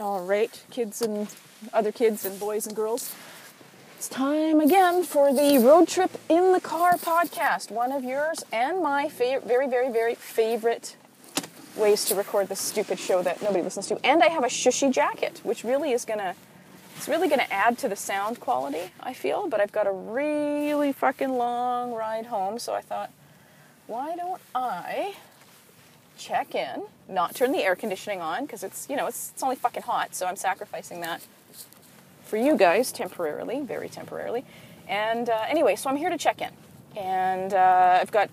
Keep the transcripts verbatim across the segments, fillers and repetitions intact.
All right, kids and other kids and boys and girls. It's time again for the Road Trip in the Car podcast, one of yours and my fav- very, very, very favorite ways to record this stupid show that nobody listens to. And I have a shushy jacket, which really is going to, it's really going to add to the sound quality, I feel. But I've got a really fucking long ride home, so I thought, why don't I check in, not turn the air conditioning on, because it's, you know, it's, it's only fucking hot, so I'm sacrificing that for you guys temporarily, very temporarily. And uh, anyway, so I'm here to check in. And uh, I've got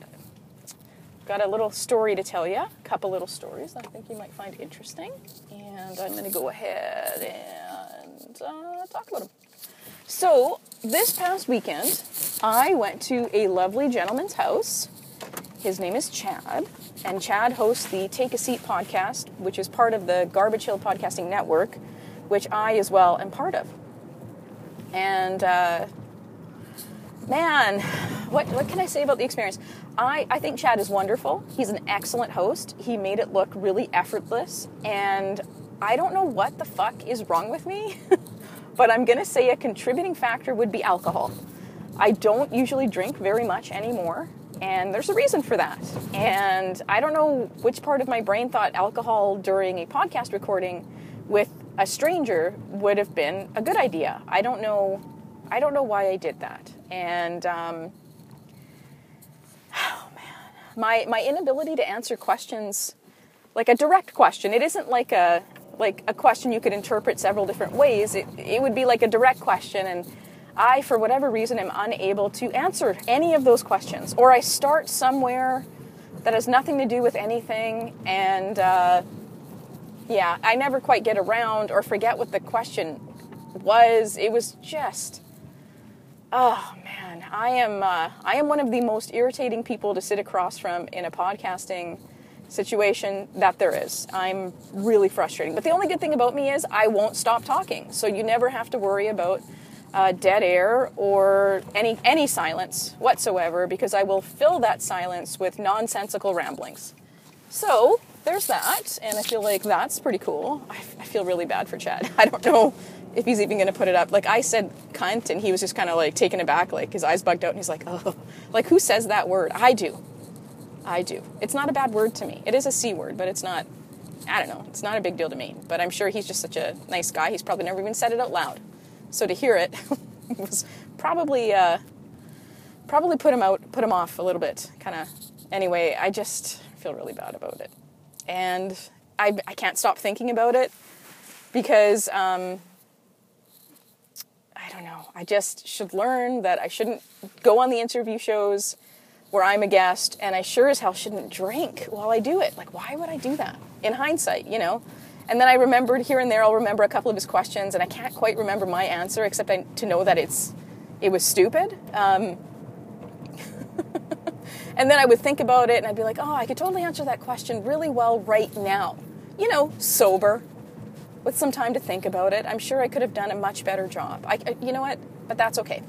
got a little story to tell you, a couple little stories I think you might find interesting. And I'm going to go ahead and uh, talk about them. So this past weekend, I went to a lovely gentleman's house. His name is Chad. And Chad hosts the Take a Seat podcast, which is part of the Garbage Hill Podcasting Network, which I as well am part of. And, uh, man, what what can I say about the experience? I, I think Chad is wonderful. He's an excellent host. He made it look really effortless. And I don't know what the fuck is wrong with me, but I'm going to say a contributing factor would be alcohol. I don't usually drink very much anymore, and there's a reason for that. And I don't know which part of my brain thought alcohol during a podcast recording with a stranger would have been a good idea. I don't know. I don't know why I did that. And um, oh man, my my inability to answer questions, like a direct question. It isn't like a like a question you could interpret several different ways. It it would be like a direct question, and I, for whatever reason, am unable to answer any of those questions. Or I start somewhere that has nothing to do with anything, and. Uh, Yeah, I never quite get around or forget what the question was. It was just, oh man, I am uh, I am one of the most irritating people to sit across from in a podcasting situation that there is. I'm really frustrating. But the only good thing about me is I won't stop talking, so you never have to worry about uh, dead air or any any silence whatsoever, because I will fill that silence with nonsensical ramblings. So there's that, and I feel like that's pretty cool. I, f- I feel really bad for Chad. I don't know if he's even going to put it up. Like, I said cunt, and he was just kind of, like, taken aback. Like, his eyes bugged out, and he's like, oh. Like, who says that word? I do. I do. It's not a bad word to me. It is a C word, but it's not, I don't know. It's not a big deal to me. But I'm sure he's just such a nice guy. He's probably never even said it out loud. So to hear it was probably, uh, probably put him out, put him off a little bit. Kind of, anyway, I just feel really bad about it. And I, I can't stop thinking about it because, um, I don't know, I just should learn that I shouldn't go on the interview shows where I'm a guest, and I sure as hell shouldn't drink while I do it. Like, why would I do that? In hindsight, you know? And then I remembered here and there, I'll remember a couple of his questions, and I can't quite remember my answer except I, to know that it's it was stupid. Um And then I would think about it, and I'd be like, oh, I could totally answer that question really well right now. You know, sober, with some time to think about it. I'm sure I could have done a much better job. I, I, you know what? But that's okay.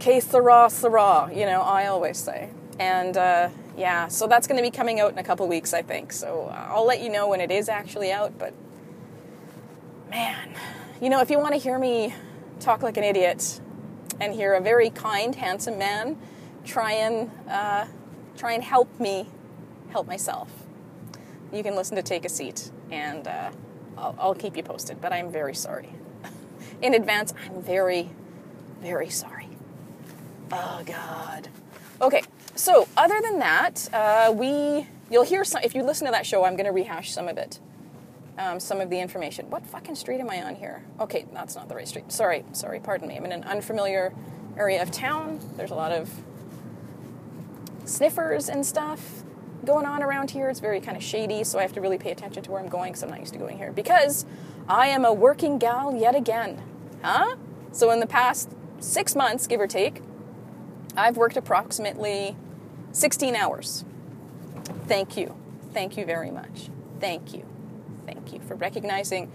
Que sera, sera, you know, I always say. And, uh, yeah, so that's going to be coming out in a couple weeks, I think. So I'll let you know when it is actually out. But, man, you know, if you want to hear me talk like an idiot and hear a very kind, handsome man try and uh, try and help me help myself, you can listen to Take a Seat, and uh, I'll, I'll keep you posted. But I'm very sorry. In advance, I'm very, very sorry. Oh, God. Okay, so other than that, uh, we you'll hear some, if you listen to that show, I'm going to rehash some of it, um, some of the information. What fucking street am I on here? Okay, that's not the right street. Sorry, sorry, pardon me. I'm in an unfamiliar area of town. There's a lot of sniffers and stuff going on around here. It's very kind of shady, so I have to really pay attention to where I'm going, because I'm not used to going here, because I am a working gal yet again. Huh? So in the past six months, give or take, I've worked approximately sixteen hours. Thank you. Thank you very much. Thank you. Thank you for recognizing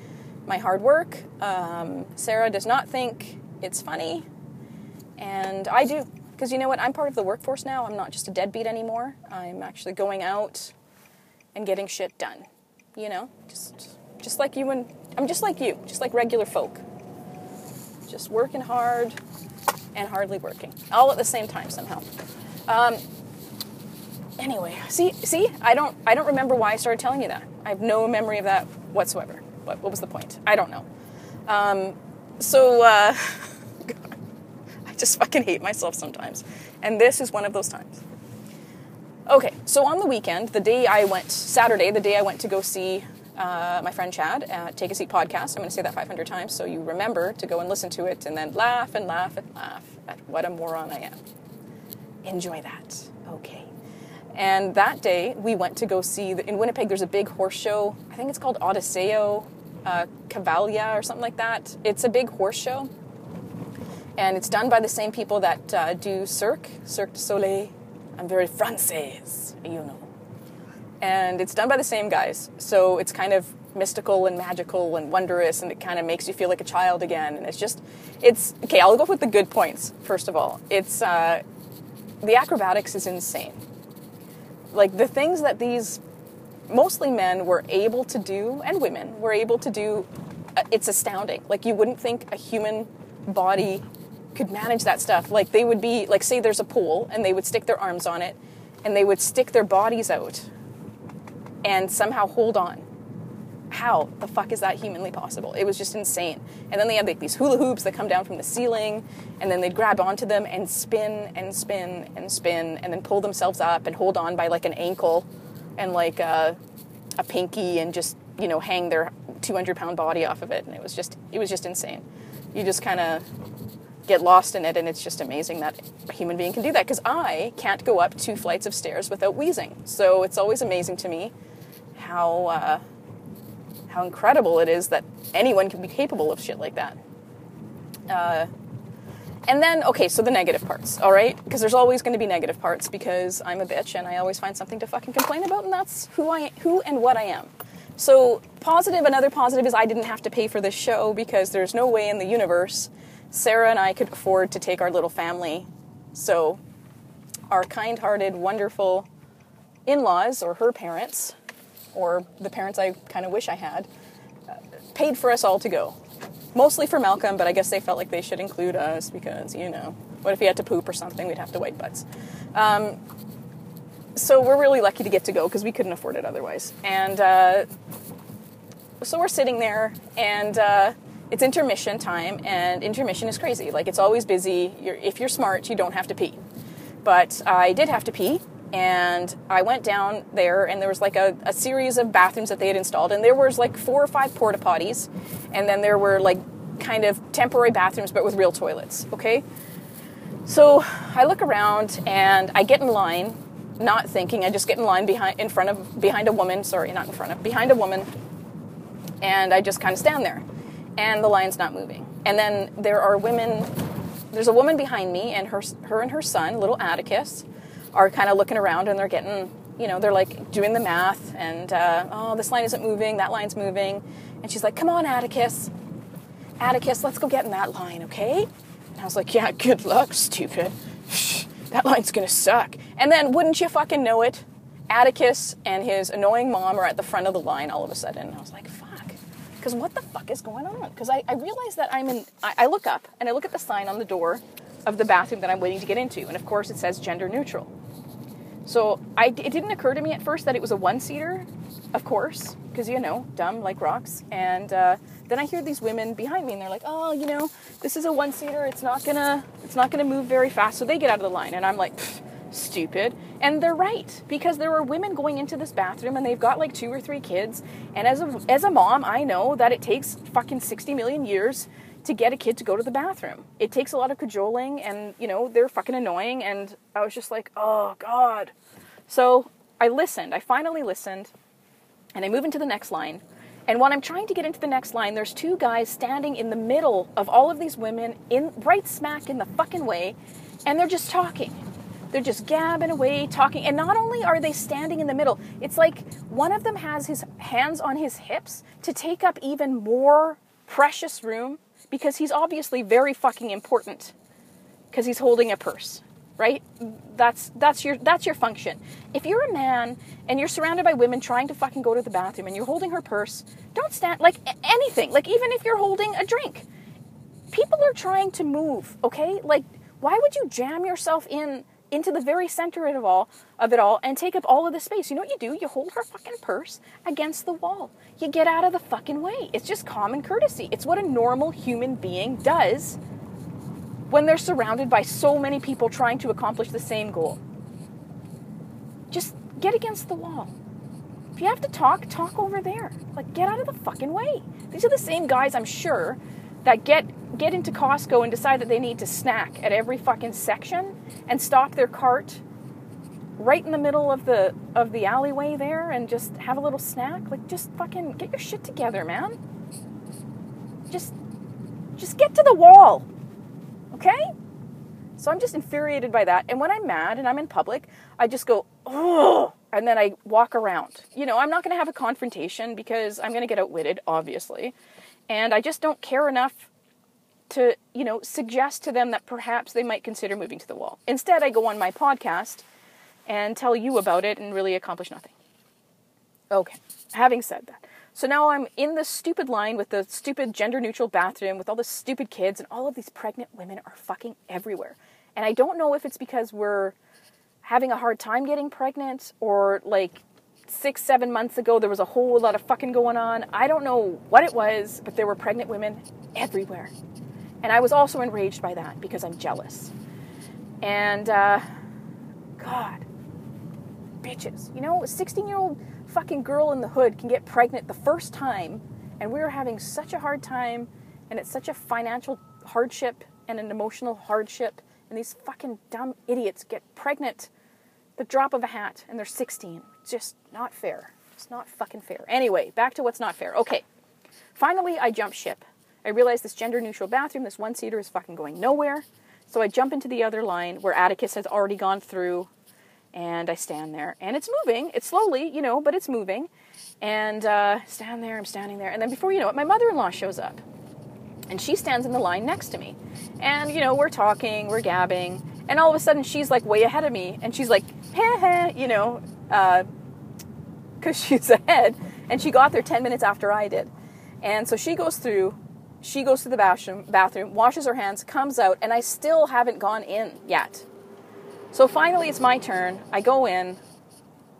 my hard work. Um, Sarah does not think it's funny, and I do. Because you know what? I'm part of the workforce now. I'm not just a deadbeat anymore. I'm actually going out and getting shit done. You know? Just Just like you and... I'm just like you. Just like regular folk. Just working hard and hardly working. All at the same time somehow. Um... Anyway, see, see, I don't, I don't remember why I started telling you that. I have no memory of that whatsoever. What, what was the point? I don't know. Um, so, uh, God, I just fucking hate myself sometimes, and this is one of those times. Okay, so on the weekend, the day I went, Saturday, the day I went to go see uh, my friend Chad at Take a Seat podcast. I'm going to say that five hundred times so you remember to go and listen to it, and then laugh and laugh and laugh at what a moron I am. Enjoy that. Okay. And that day, we went to go see, the, in Winnipeg, there's a big horse show. I think it's called Odysseo, uh, Cavallia or something like that. It's a big horse show. And it's done by the same people that uh, do Cirque, Cirque du Soleil. I'm very Francaise, you know. And it's done by the same guys. So it's kind of mystical and magical and wondrous, and it kind of makes you feel like a child again. And it's just, it's, okay, I'll go with the good points, first of all. It's, uh, the acrobatics is insane. Like, the things that these, mostly men, were able to do, and women, were able to do, it's astounding. Like, you wouldn't think a human body could manage that stuff. Like, they would be, like, say there's a pool, and they would stick their arms on it, and they would stick their bodies out, and somehow hold on. How the fuck is that humanly possible? It was just insane. And then they had, like, these hula hoops that come down from the ceiling, and then they'd grab onto them and spin and spin and spin, and then pull themselves up and hold on by, like, an ankle and, like, a, a pinky, and just, you know, hang their two hundred pound body off of it. And it was just, it was just insane. You just kind of get lost in it, and it's just amazing that a human being can do that, because I can't go up two flights of stairs without wheezing. So it's always amazing to me how... Uh, how incredible it is that anyone can be capable of shit like that. Uh, and then, okay, so the negative parts, all right? Because there's always going to be negative parts, because I'm a bitch and I always find something to fucking complain about, and that's who I, who and what I am. So positive, another positive is I didn't have to pay for this show, because there's no way in the universe Sarah and I could afford to take our little family. So our kind-hearted, wonderful in-laws, or her parents... or the parents I kind of wish I had, uh, paid for us all to go. Mostly for Malcolm, but I guess they felt like they should include us, because, you know, what if he had to poop or something? We'd have to wipe butts. Um, so we're really lucky to get to go, because we couldn't afford it otherwise. And uh, so we're sitting there, and uh, it's intermission time, and intermission is crazy. Like, it's always busy. You're, if you're smart, you don't have to pee. But I did have to pee. And I went down there, and there was, like, a, a series of bathrooms that they had installed. And there was, like, four or five porta potties. And then there were, like, kind of temporary bathrooms, but with real toilets, okay? So I look around, and I get in line, not thinking. I just get in line behind, in front of, behind a woman. Sorry, not in front of, behind a woman. And I just kind of stand there. And the line's not moving. And then there are women. There's a woman behind me, and her, her and her son, little Atticus, are kind of looking around, and they're getting, you know, they're, like, doing the math, and, uh, oh, this line isn't moving, that line's moving, and she's like, come on, Atticus, Atticus, let's go get in that line, okay? And I was like, yeah, good luck, stupid, that line's gonna suck. And then, wouldn't you fucking know it, Atticus and his annoying mom are at the front of the line all of a sudden, and I was like, fuck, because what the fuck is going on? Because I, I realize that I'm in, I, I look up, and I look at the sign on the door of the bathroom that I'm waiting to get into, and of course it says gender neutral. So I, it didn't occur to me at first that it was a one-seater, of course, because, you know, dumb like rocks. And uh, then I hear these women behind me, and they're like, "Oh, you know, this is a one-seater. It's not gonna, it's not gonna move very fast." So they get out of the line, and I'm like, "Stupid!" And they're right, because there were women going into this bathroom, and they've got like two or three kids. And as a as a mom, I know that it takes fucking sixty million years to get a kid to go to the bathroom. It takes a lot of cajoling, and, you know, they're fucking annoying, and I was just like, oh, God. So I listened. I finally listened, and I move into the next line, and when I'm trying to get into the next line, there's two guys standing in the middle of all of these women, in right smack in the fucking way, and they're just talking. They're just gabbing away, talking, and not only are they standing in the middle, it's like one of them has his hands on his hips to take up even more precious room, because he's obviously very fucking important, because he's holding a purse, right? That's that's your that's your function. If you're a man and you're surrounded by women trying to fucking go to the bathroom and you're holding her purse, don't stand, like, anything. Like, even if you're holding a drink. People are trying to move, okay? Like, why would you jam yourself in into the very center of, all, of it all and take up all of the space? You know what you do? You hold her fucking purse against the wall. You get out of the fucking way. It's just common courtesy. It's what a normal human being does when they're surrounded by so many people trying to accomplish the same goal. Just get against the wall. If you have to talk, talk over there. Like, get out of the fucking way. These are the same guys, I'm sure, that get... get into Costco and decide that they need to snack at every fucking section and stop their cart right in the middle of the of the alleyway there and just have a little snack. Like, just fucking get your shit together, man. Just just get to the wall. Okay? So I'm just infuriated by that. And when I'm mad and I'm in public, I just go, oh, and then I walk around. You know, I'm not going to have a confrontation because I'm going to get outwitted, obviously. And I just don't care enough to, you know, suggest to them that perhaps they might consider moving to the wall. Instead, I go on my podcast and tell you about it and really accomplish nothing. Okay, having said that. So now I'm in this stupid line with the stupid gender-neutral bathroom with all the stupid kids, and all of these pregnant women are fucking everywhere. And I don't know if it's because we're having a hard time getting pregnant, or like six, seven months ago there was a whole lot of fucking going on. I don't know what it was, but there were pregnant women everywhere. And I was also enraged by that because I'm jealous. And, uh, God, bitches. You know, a sixteen-year-old fucking girl in the hood can get pregnant the first time, and we were having such a hard time, and it's such a financial hardship and an emotional hardship, and these fucking dumb idiots get pregnant the drop of a hat, and they're sixteen. It's just not fair. It's not fucking fair. Anyway, back to what's not fair. Okay, finally I jump ship. I realize this gender-neutral bathroom, this one-seater, is fucking going nowhere. So I jump into the other line where Atticus has already gone through, and I stand there. And it's moving. It's slowly, you know, but it's moving. And uh, stand there, I'm standing there. And then before you know it, my mother-in-law shows up. And she stands in the line next to me. And, you know, we're talking, we're gabbing. And all of a sudden, she's, like, way ahead of me. And she's like, heh heh, you know, because uh, she's ahead. And she got there ten minutes after I did. And so she goes through... She goes to the bathroom, bathroom, washes her hands, comes out, and I still haven't gone in yet. So finally it's my turn. I go in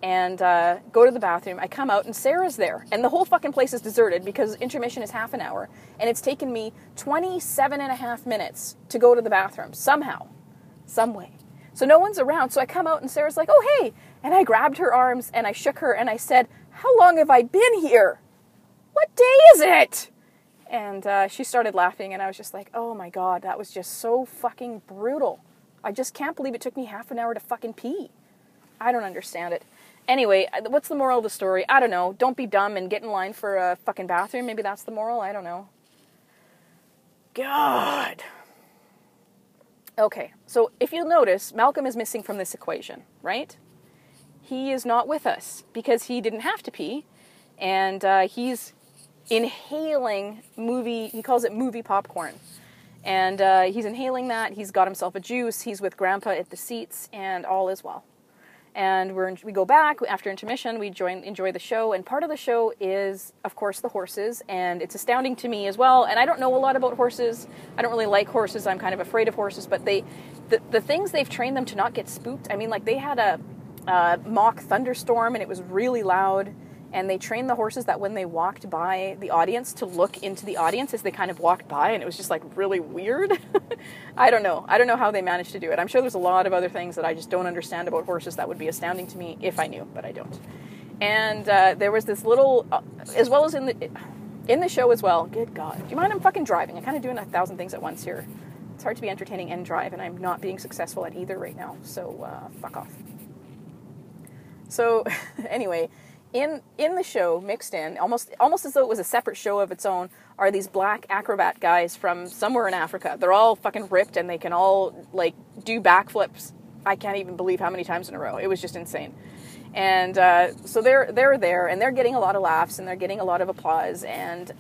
and uh, go to the bathroom. I come out and Sarah's there. And the whole fucking place is deserted because intermission is half an hour. And it's taken me twenty-seven and a half minutes to go to the bathroom somehow, some way. So no one's around. So I come out and Sarah's like, oh, hey. And I grabbed her arms and I shook her and I said, how long have I been here? What day is it? And uh, she started laughing, and I was just like, oh my God, that was just so fucking brutal. I just can't believe it took me half an hour to fucking pee. I don't understand it. Anyway, what's the moral of the story? I don't know. Don't be dumb and get in line for a fucking bathroom. Maybe that's the moral. I don't know. God. Okay, so if you'll notice, Malcolm is missing from this equation, right? He is not with us because he didn't have to pee, and uh, he's... inhaling movie, he calls it movie popcorn. And uh, he's inhaling that, he's got himself a juice, he's with Grandpa at the seats, and all is well. And we're, we go back, after intermission, we join, enjoy the show, and part of the show is, of course, the horses, and it's astounding to me as well, and I don't know a lot about horses, I don't really like horses, I'm kind of afraid of horses, but they, the, the things they've trained them to not get spooked, I mean, like, they had a, a mock thunderstorm, and it was really loud. And they trained the horses that when they walked by the audience to look into the audience as they kind of walked by. And it was just like really weird. I don't know. I don't know how they managed to do it. I'm sure there's a lot of other things that I just don't understand about horses that would be astounding to me if I knew, but I don't. And uh, there was this little, uh, as well as in the in the show as well. Good God. Do you mind I'm fucking driving? I'm kind of doing a thousand things at once here. It's hard to be entertaining and drive, and I'm not being successful at either right now. So uh, fuck off. So anyway... In in the show, mixed in, almost almost as though it was a separate show of its own, are these black acrobat guys from somewhere in Africa. They're all fucking ripped and they can all, like, do backflips. I can't even believe how many times in a row. It was just insane. And uh, so they're, they're there, and they're getting a lot of laughs, and they're getting a lot of applause. And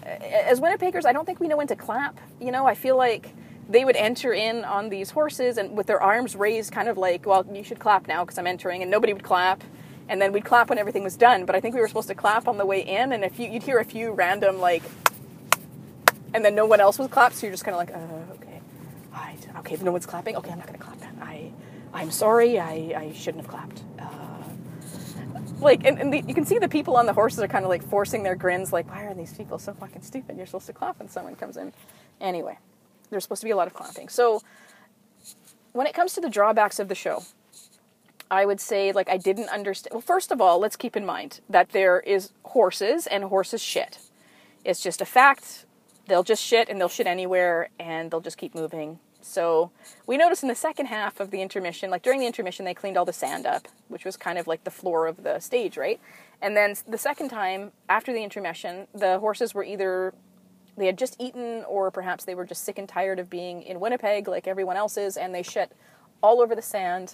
as Winnipeggers, I don't think we know when to clap. You know, I feel like they would enter in on these horses and with their arms raised, kind of like, well, you should clap now because I'm entering, and nobody would clap. And then we'd clap when everything was done. But I think we were supposed to clap on the way in, and if you, you'd hear a few random, like, and then no one else would clap, so you're just kind of like, uh, okay, I, okay, if no one's clapping, okay, I'm not going to clap then. I, I'm sorry, I, I shouldn't have clapped. Uh, like, and, and the, you can see the people on the horses are kind of like forcing their grins, like, why are these people so fucking stupid? You're supposed to clap when someone comes in. Anyway, there's supposed to be a lot of clapping. So when it comes to the drawbacks of the show, I would say, like, I didn't understand. Well, first of all, let's keep in mind that there is horses and horses shit. It's just a fact. They'll just shit, and they'll shit anywhere, and they'll just keep moving. So we noticed in the second half of the intermission, like during the intermission, they cleaned all the sand up, which was kind of like the floor of the stage, right? And then the second time after the intermission, the horses were either, they had just eaten, or perhaps they were just sick and tired of being in Winnipeg like everyone else is, and they shit all over the sand,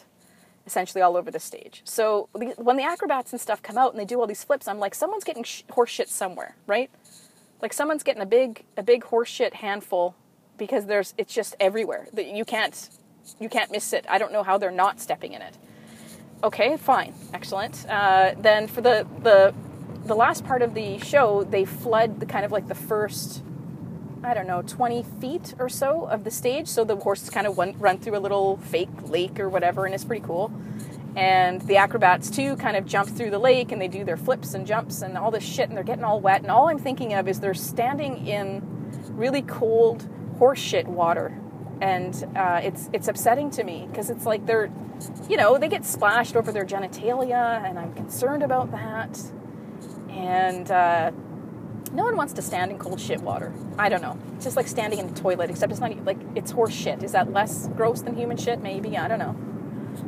essentially all over the stage. So when the acrobats and stuff come out and they do all these flips, I'm like, someone's getting sh- horse shit somewhere, right? Like someone's getting a big a big horse shit handful, because there's it's just everywhere. You can't you can't miss it. I don't know how they're not stepping in it. Okay, fine, excellent. Uh, then for the the the last part of the show, they flood the kind of like the first, I don't know, twenty feet or so of the stage. So the horses kind of went, run through a little fake lake or whatever, and it's pretty cool. And the acrobats, too, kind of jump through the lake, and they do their flips and jumps and all this shit, and they're getting all wet. And all I'm thinking of is they're standing in really cold horse shit water. And uh, it's it's upsetting to me, because it's like they're, you know, they get splashed over their genitalia, and I'm concerned about that. And uh no one wants to stand in cold shit water. I don't know. It's just like standing in the toilet, except it's not, like, it's horse shit. Is that less gross than human shit? Maybe. I don't know.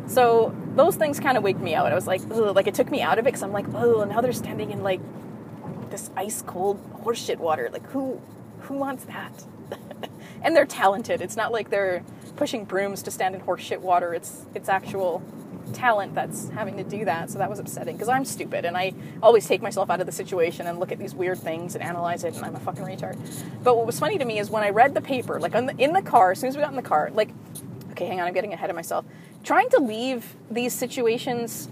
So those things kind of wigged me out. I was like, ugh, like it took me out of it, because I'm like, oh, now they're standing in like this ice cold horse shit water. Like who, who wants that? And they're talented. It's not like they're pushing brooms to stand in horse shit water. It's, it's actual talent that's having to do that. So that was upsetting, because I'm stupid and I always take myself out of the situation and look at these weird things and analyze it, and I'm a fucking retard. But what was funny to me is when I read the paper, like on the, in the car, as soon as we got in the car, like, okay, hang on, I'm getting ahead of myself. Trying to leave these situations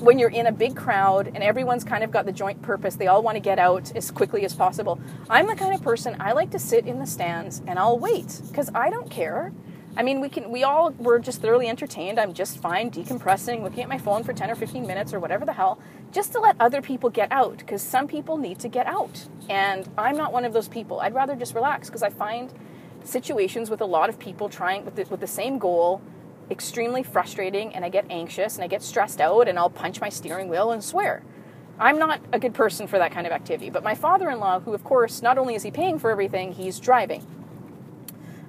when you're in a big crowd and everyone's kind of got the joint purpose, they all want to get out as quickly as possible. I'm the kind of person, I like to sit in the stands and I'll wait, because I don't care. I mean, we can. We all were just thoroughly entertained. I'm just fine decompressing, looking at my phone for ten or fifteen minutes or whatever the hell, just to let other people get out, because some people need to get out. And I'm not one of those people. I'd rather just relax, because I find situations with a lot of people trying with the, with the same goal extremely frustrating, and I get anxious and I get stressed out and I'll punch my steering wheel and swear. I'm not a good person for that kind of activity. But my father-in-law, who of course, not only is he paying for everything, he's driving.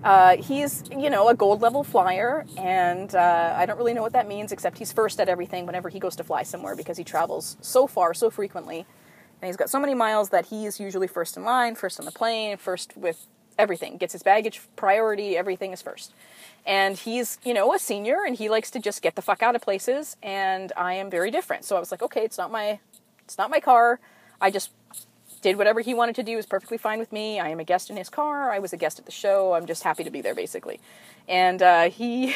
Uh, he's, you know, a gold level flyer, and uh, I don't really know what that means, except he's first at everything whenever he goes to fly somewhere, because he travels so far, so frequently, and he's got so many miles that he is usually first in line, first on the plane, first with everything, gets his baggage priority, everything is first. And he's, you know, a senior, and he likes to just get the fuck out of places, and I am very different. So I was like, okay, it's not my, it's not my car, I just did whatever he wanted to do. It was perfectly fine with me. I am a guest in his car. I was a guest at the show. I'm just happy to be there, basically. And uh, he...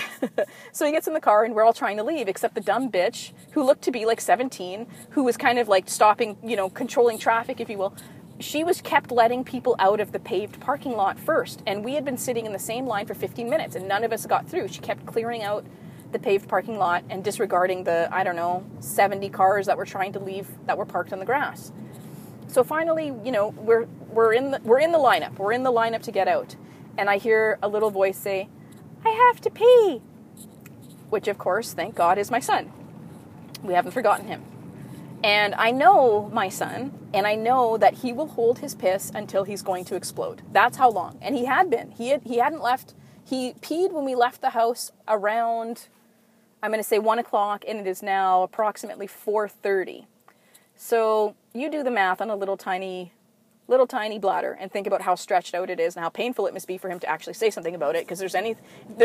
so he gets in the car, and we're all trying to leave, except the dumb bitch, who looked to be like seventeen, who was kind of like stopping, you know, controlling traffic, if you will. She was kept letting people out of the paved parking lot first, and we had been sitting in the same line for fifteen minutes, and none of us got through. She kept clearing out the paved parking lot and disregarding the, I don't know, seventy cars that were trying to leave, that were parked on the grass. So finally, you know, we're we're in the, we're in the lineup. We're in the lineup to get out, and I hear a little voice say, "I have to pee," which, of course, thank God, is my son. We haven't forgotten him, and I know my son, and I know that he will hold his piss until he's going to explode. That's how long, and he had been. He had, he hadn't left. He peed when we left the house around, I'm going to say one o'clock, and it is now approximately four thirty. So you do the math on a little tiny, little tiny bladder, and think about how stretched out it is and how painful it must be for him to actually say something about it. Because there's any,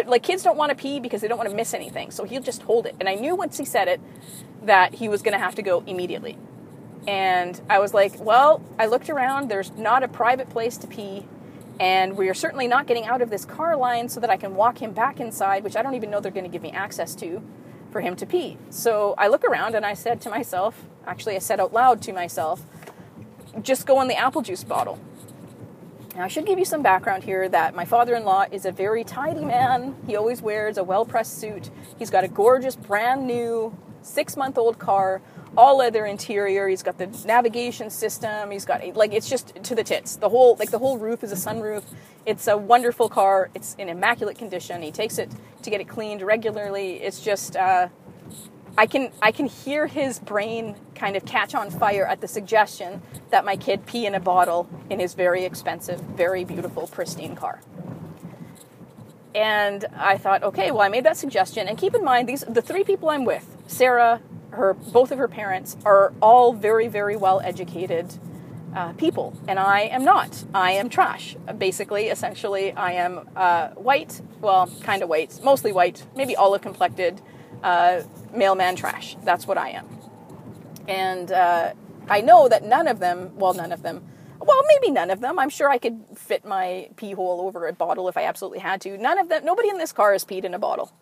like, kids don't want to pee because they don't want to miss anything, so he'll just hold it. And I knew once he said it that he was going to have to go immediately. And I was like, well, I looked around. There's not a private place to pee, And we are certainly not getting out of this car line so that I can walk him back inside, which I don't even know they're going to give me access to, for him to pee. So I look around and I said to myself, actually I said out loud to myself, just go in the apple juice bottle. Now I should give you some background here that my father-in-law is a very tidy man. He always wears a well-pressed suit. He's got a gorgeous brand new six-month-old car, all leather interior. He's got the navigation system. He's got, like, it's just to the tits. The whole, like, the whole roof is a sunroof. It's a wonderful car. It's in immaculate condition. He takes it to get it cleaned regularly. It's just, uh, I can, I can hear his brain kind of catch on fire at the suggestion that my kid pee in a bottle in his very expensive, very beautiful, pristine car. And I thought, okay, well, I made that suggestion. And keep in mind, these, the three people I'm with, Sarah, her, both of her parents, are all very, very well-educated uh, people, and I am not. I am trash, basically, essentially. I am uh, white, well, kind of white, mostly white, maybe olive-complected, uh, mailman trash. That's what I am. And uh, I know that none of them, well, none of them, well, maybe none of them. I'm sure I could fit my pee hole over a bottle if I absolutely had to. None of them, nobody in this car has peed in a bottle,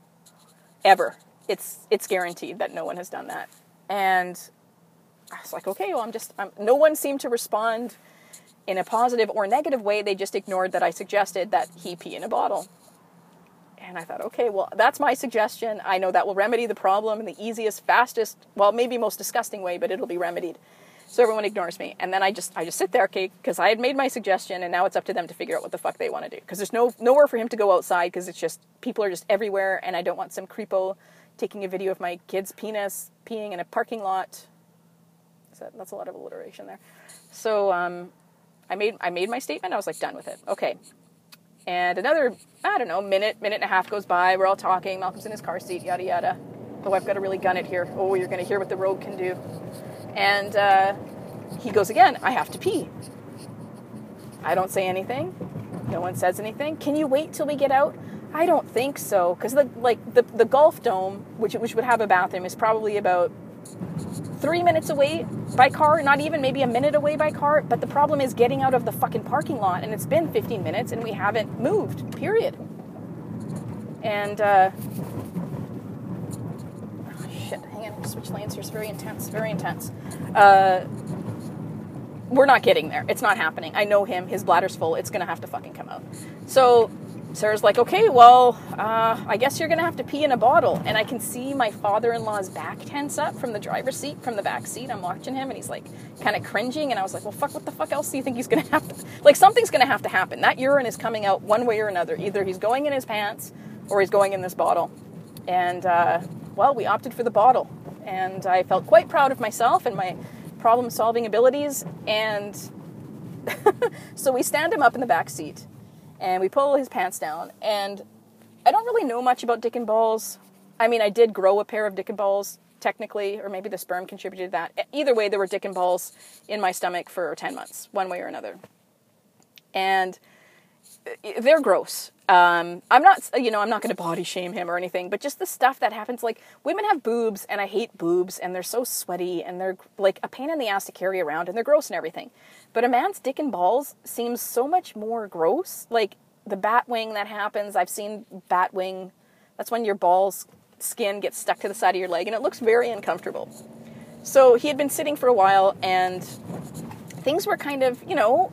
ever. It's it's guaranteed that no one has done that. And I was like, okay, well, I'm just, I'm, no one seemed to respond in a positive or negative way. They just ignored that I suggested that he pee in a bottle. And I thought, okay, well, that's my suggestion. I know that will remedy the problem in the easiest, fastest, well, maybe most disgusting way, but it'll be remedied. So everyone ignores me. And then I just I just sit there, okay, because I had made my suggestion, and now it's up to them to figure out what the fuck they want to do. Because there's no nowhere for him to go outside, because it's just, people are just everywhere, and I don't want some creepo taking a video of my kid's penis peeing in a parking lot. Is that, that's a lot of alliteration there. So um, I made I made my statement. I was like, done with it. Okay. And another, I don't know, minute, minute and a half goes by. We're all talking. Malcolm's in his car seat, yada, yada. Oh, I've got to really gun it here. Oh, you're going to hear what the road can do. And uh, he goes again, I have to pee. I don't say anything. No one says anything. Can you wait till we get out? I don't think so, because the, like the, the golf dome, which which would have a bathroom, is probably about three minutes away by car, not even, maybe a minute away by car, but the problem is getting out of the fucking parking lot, and it's been fifteen minutes, and we haven't moved, period. And, uh, oh, shit, hang on, switch lanes here, it's very intense, very intense. Uh, we're not getting there, it's not happening. I know him, his bladder's full, it's gonna have to fucking come out. So Sarah's like, okay, well, uh, I guess you're going to have to pee in a bottle. And I can see my father-in-law's back tense up from the driver's seat, from the back seat. I'm watching him, and he's, like, kind of cringing. And I was like, well, fuck, what the fuck else do you think he's going to have to... Like, something's going to have to happen. That urine is coming out one way or another. Either he's going in his pants or he's going in this bottle. And, uh, well, we opted for the bottle. And I felt quite proud of myself and my problem-solving abilities. And so we stand him up in the back seat. And we pull his pants down, and I don't really know much about dick and balls. I mean, I did grow a pair of dick and balls, technically, or maybe the sperm contributed to that. Either way, there were dick and balls in my stomach for ten months, one way or another. And they're gross. Um, I'm not, you know, I'm not going to body shame him or anything, but just the stuff that happens, like, women have boobs, and I hate boobs, and they're so sweaty, and they're, like, a pain in the ass to carry around, and they're gross and everything. But a man's dick and balls seems so much more gross. Like, the bat wing that happens, I've seen bat wing, that's when your ball's skin gets stuck to the side of your leg, and it looks very uncomfortable. So he had been sitting for a while, and things were kind of, you know,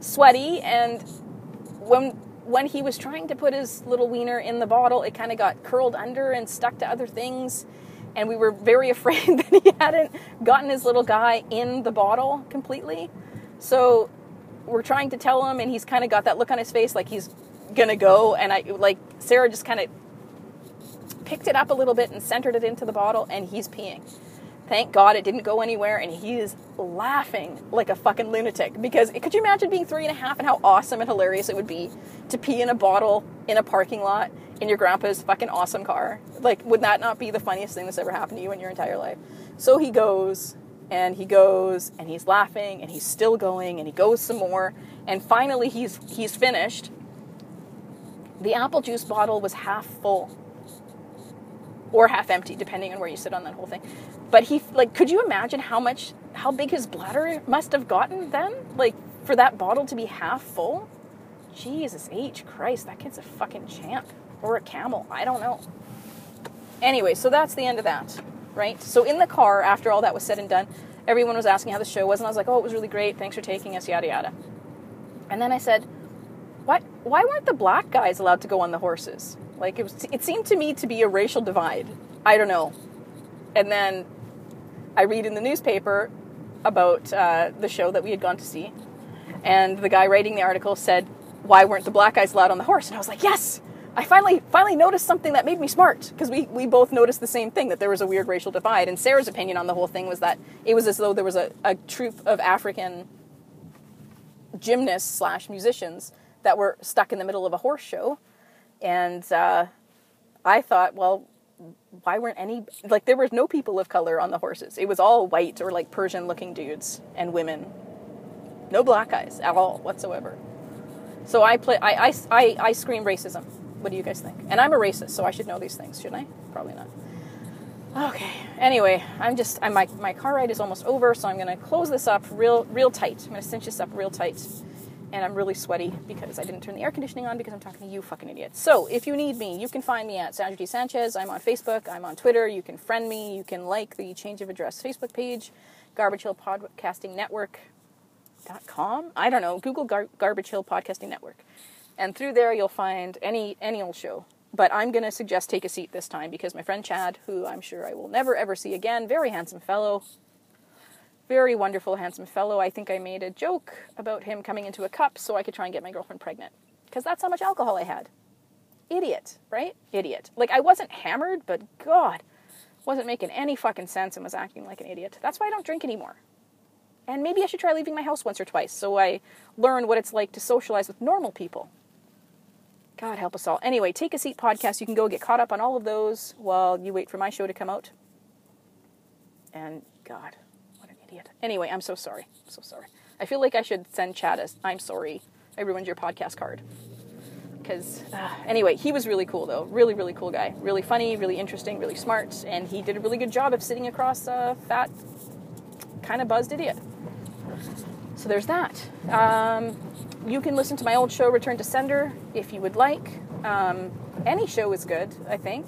sweaty, and when... when he was trying to put his little wiener in the bottle, it kind of got curled under and stuck to other things. And we were very afraid that he hadn't gotten his little guy in the bottle completely. So we're trying to tell him, and he's kind of got that look on his face like he's going to go. And I, like, Sarah just kind of picked it up a little bit and centered it into the bottle, and he's peeing. Thank God it didn't go anywhere, and he is laughing like a fucking lunatic. Because could you imagine being three and a half and how awesome and hilarious it would be to pee in a bottle in a parking lot in your grandpa's fucking awesome car? Like, would that not be the funniest thing that's ever happened to you in your entire life? So he goes, and he goes, and he's laughing, and he's still going, and he goes some more. And finally, he's he's finished. The apple juice bottle was half full. Or half empty, depending on where you sit on that whole thing. But he, like, could you imagine how much, how big his bladder must have gotten then? Like, for that bottle to be half full? Jesus H. Christ, that kid's a fucking champ. Or a camel. I don't know. Anyway, so that's the end of that, right? So in the car, after all that was said and done, everyone was asking how the show was, and I was like, oh, it was really great. Thanks for taking us, yada, yada. And then I said, what? Why weren't the black guys allowed to go on the horses? Like, it was, it seemed to me to be a racial divide. I don't know. And then I read in the newspaper about uh, the show that we had gone to see, and the guy writing the article said, why weren't the black guys allowed on the horse? And I was like, yes! I finally finally noticed something that made me smart, because we, we both noticed the same thing, that there was a weird racial divide. And Sarah's opinion on the whole thing was that it was as though there was a, a troupe of African gymnasts slash musicians that were stuck in the middle of a horse show. And uh, I thought, well, why weren't any... Like, there were no people of color on the horses. It was all white or, like, Persian-looking dudes and women. No black guys at all whatsoever. So I play, I, I, I, I scream racism. What do you guys think? And I'm a racist, so I should know these things, shouldn't I? Probably not. Okay. Anyway, I'm just, I'm, my, my car ride is almost over, so I'm going to close this up real real tight. I'm going to cinch this up real tight. And I'm really sweaty because I didn't turn the air conditioning on because I'm talking to you fucking idiots. So, if you need me, you can find me at Sandra D. Sanchez. I'm on Facebook. I'm on Twitter. You can friend me. You can like the Change of Address Facebook page, Garbage Hill Podcasting Network. Dot com? I don't know. Google Gar- Garbage Hill Podcasting Network. And through there you'll find any, any old show. But I'm going to suggest Take a Seat this time because my friend Chad, who I'm sure I will never ever see again, very handsome fellow, very wonderful handsome fellow. I think I made a joke about him coming into a cup so I could try and get my girlfriend pregnant. Because that's how much alcohol I had. Idiot, right? Idiot. Like, I wasn't hammered, but God, wasn't making any fucking sense and was acting like an idiot. That's why I don't drink anymore. And maybe I should try leaving my house once or twice so I learn what it's like to socialize with normal people. God help us all. Anyway, Take a Seat podcast. You can go get caught up on all of those while you wait for my show to come out. And God, what an idiot. Anyway, I'm so sorry. I'm so sorry. I feel like I should send Chad a, I'm sorry, I ruined your podcast card. Because, uh, anyway, he was really cool, though. Really, really cool guy. Really funny, really interesting, really smart. And he did a really good job of sitting across a fat, kind of buzzed idiot. So there's that. Um, you can listen to my old show, Return to Sender, if you would like. Um, any show is good, I think.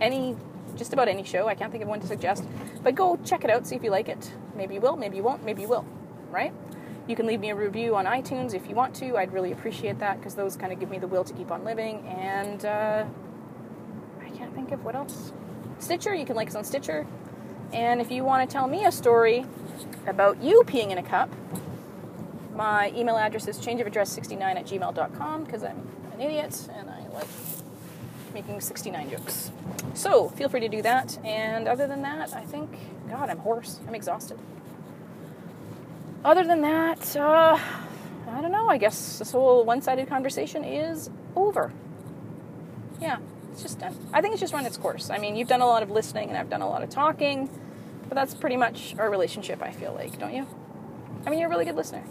Any, just about any show. I can't think of one to suggest. But go check it out, see if you like it. Maybe you will, maybe you won't, maybe you will. Right? You can leave me a review on iTunes if you want to. I'd really appreciate that, because those kind of give me the will to keep on living. And uh, I can't think of what else. Stitcher, you can like us on Stitcher. And if you want to tell me a story about you peeing in a cup, my email address is change of address sixty-nine at gmail dot com, because I'm an idiot and I like making sixty-nine jokes. So feel free to do that. And other than that, I think, God, I'm hoarse. I'm exhausted. Other than that, uh, I don't know. I guess this whole one-sided conversation is over. Yeah. It's just done. I think it's just run its course. I mean, you've done a lot of listening and I've done a lot of talking, but that's pretty much our relationship, I feel like, don't you? I mean, you're a really good listener.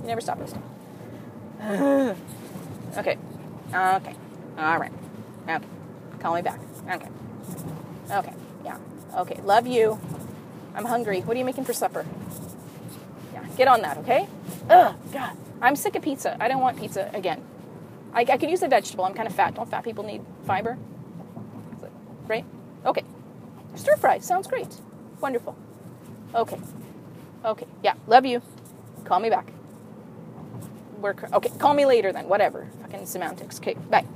You never stop listening. Okay. Okay. All right. Okay. Call me back. Okay. Okay. Yeah. Okay. Love you. I'm hungry. What are you making for supper? Yeah. Get on that, okay? Ugh. God. I'm sick of pizza. I don't want pizza again. I, I could use a vegetable. I'm kind of fat. Don't fat people need fiber? Right? Okay. Stir fry. Sounds great. Wonderful. Okay. Okay. Yeah. Love you. Call me back. We're, okay. Call me later then. Whatever. Fucking semantics. Okay. Bye.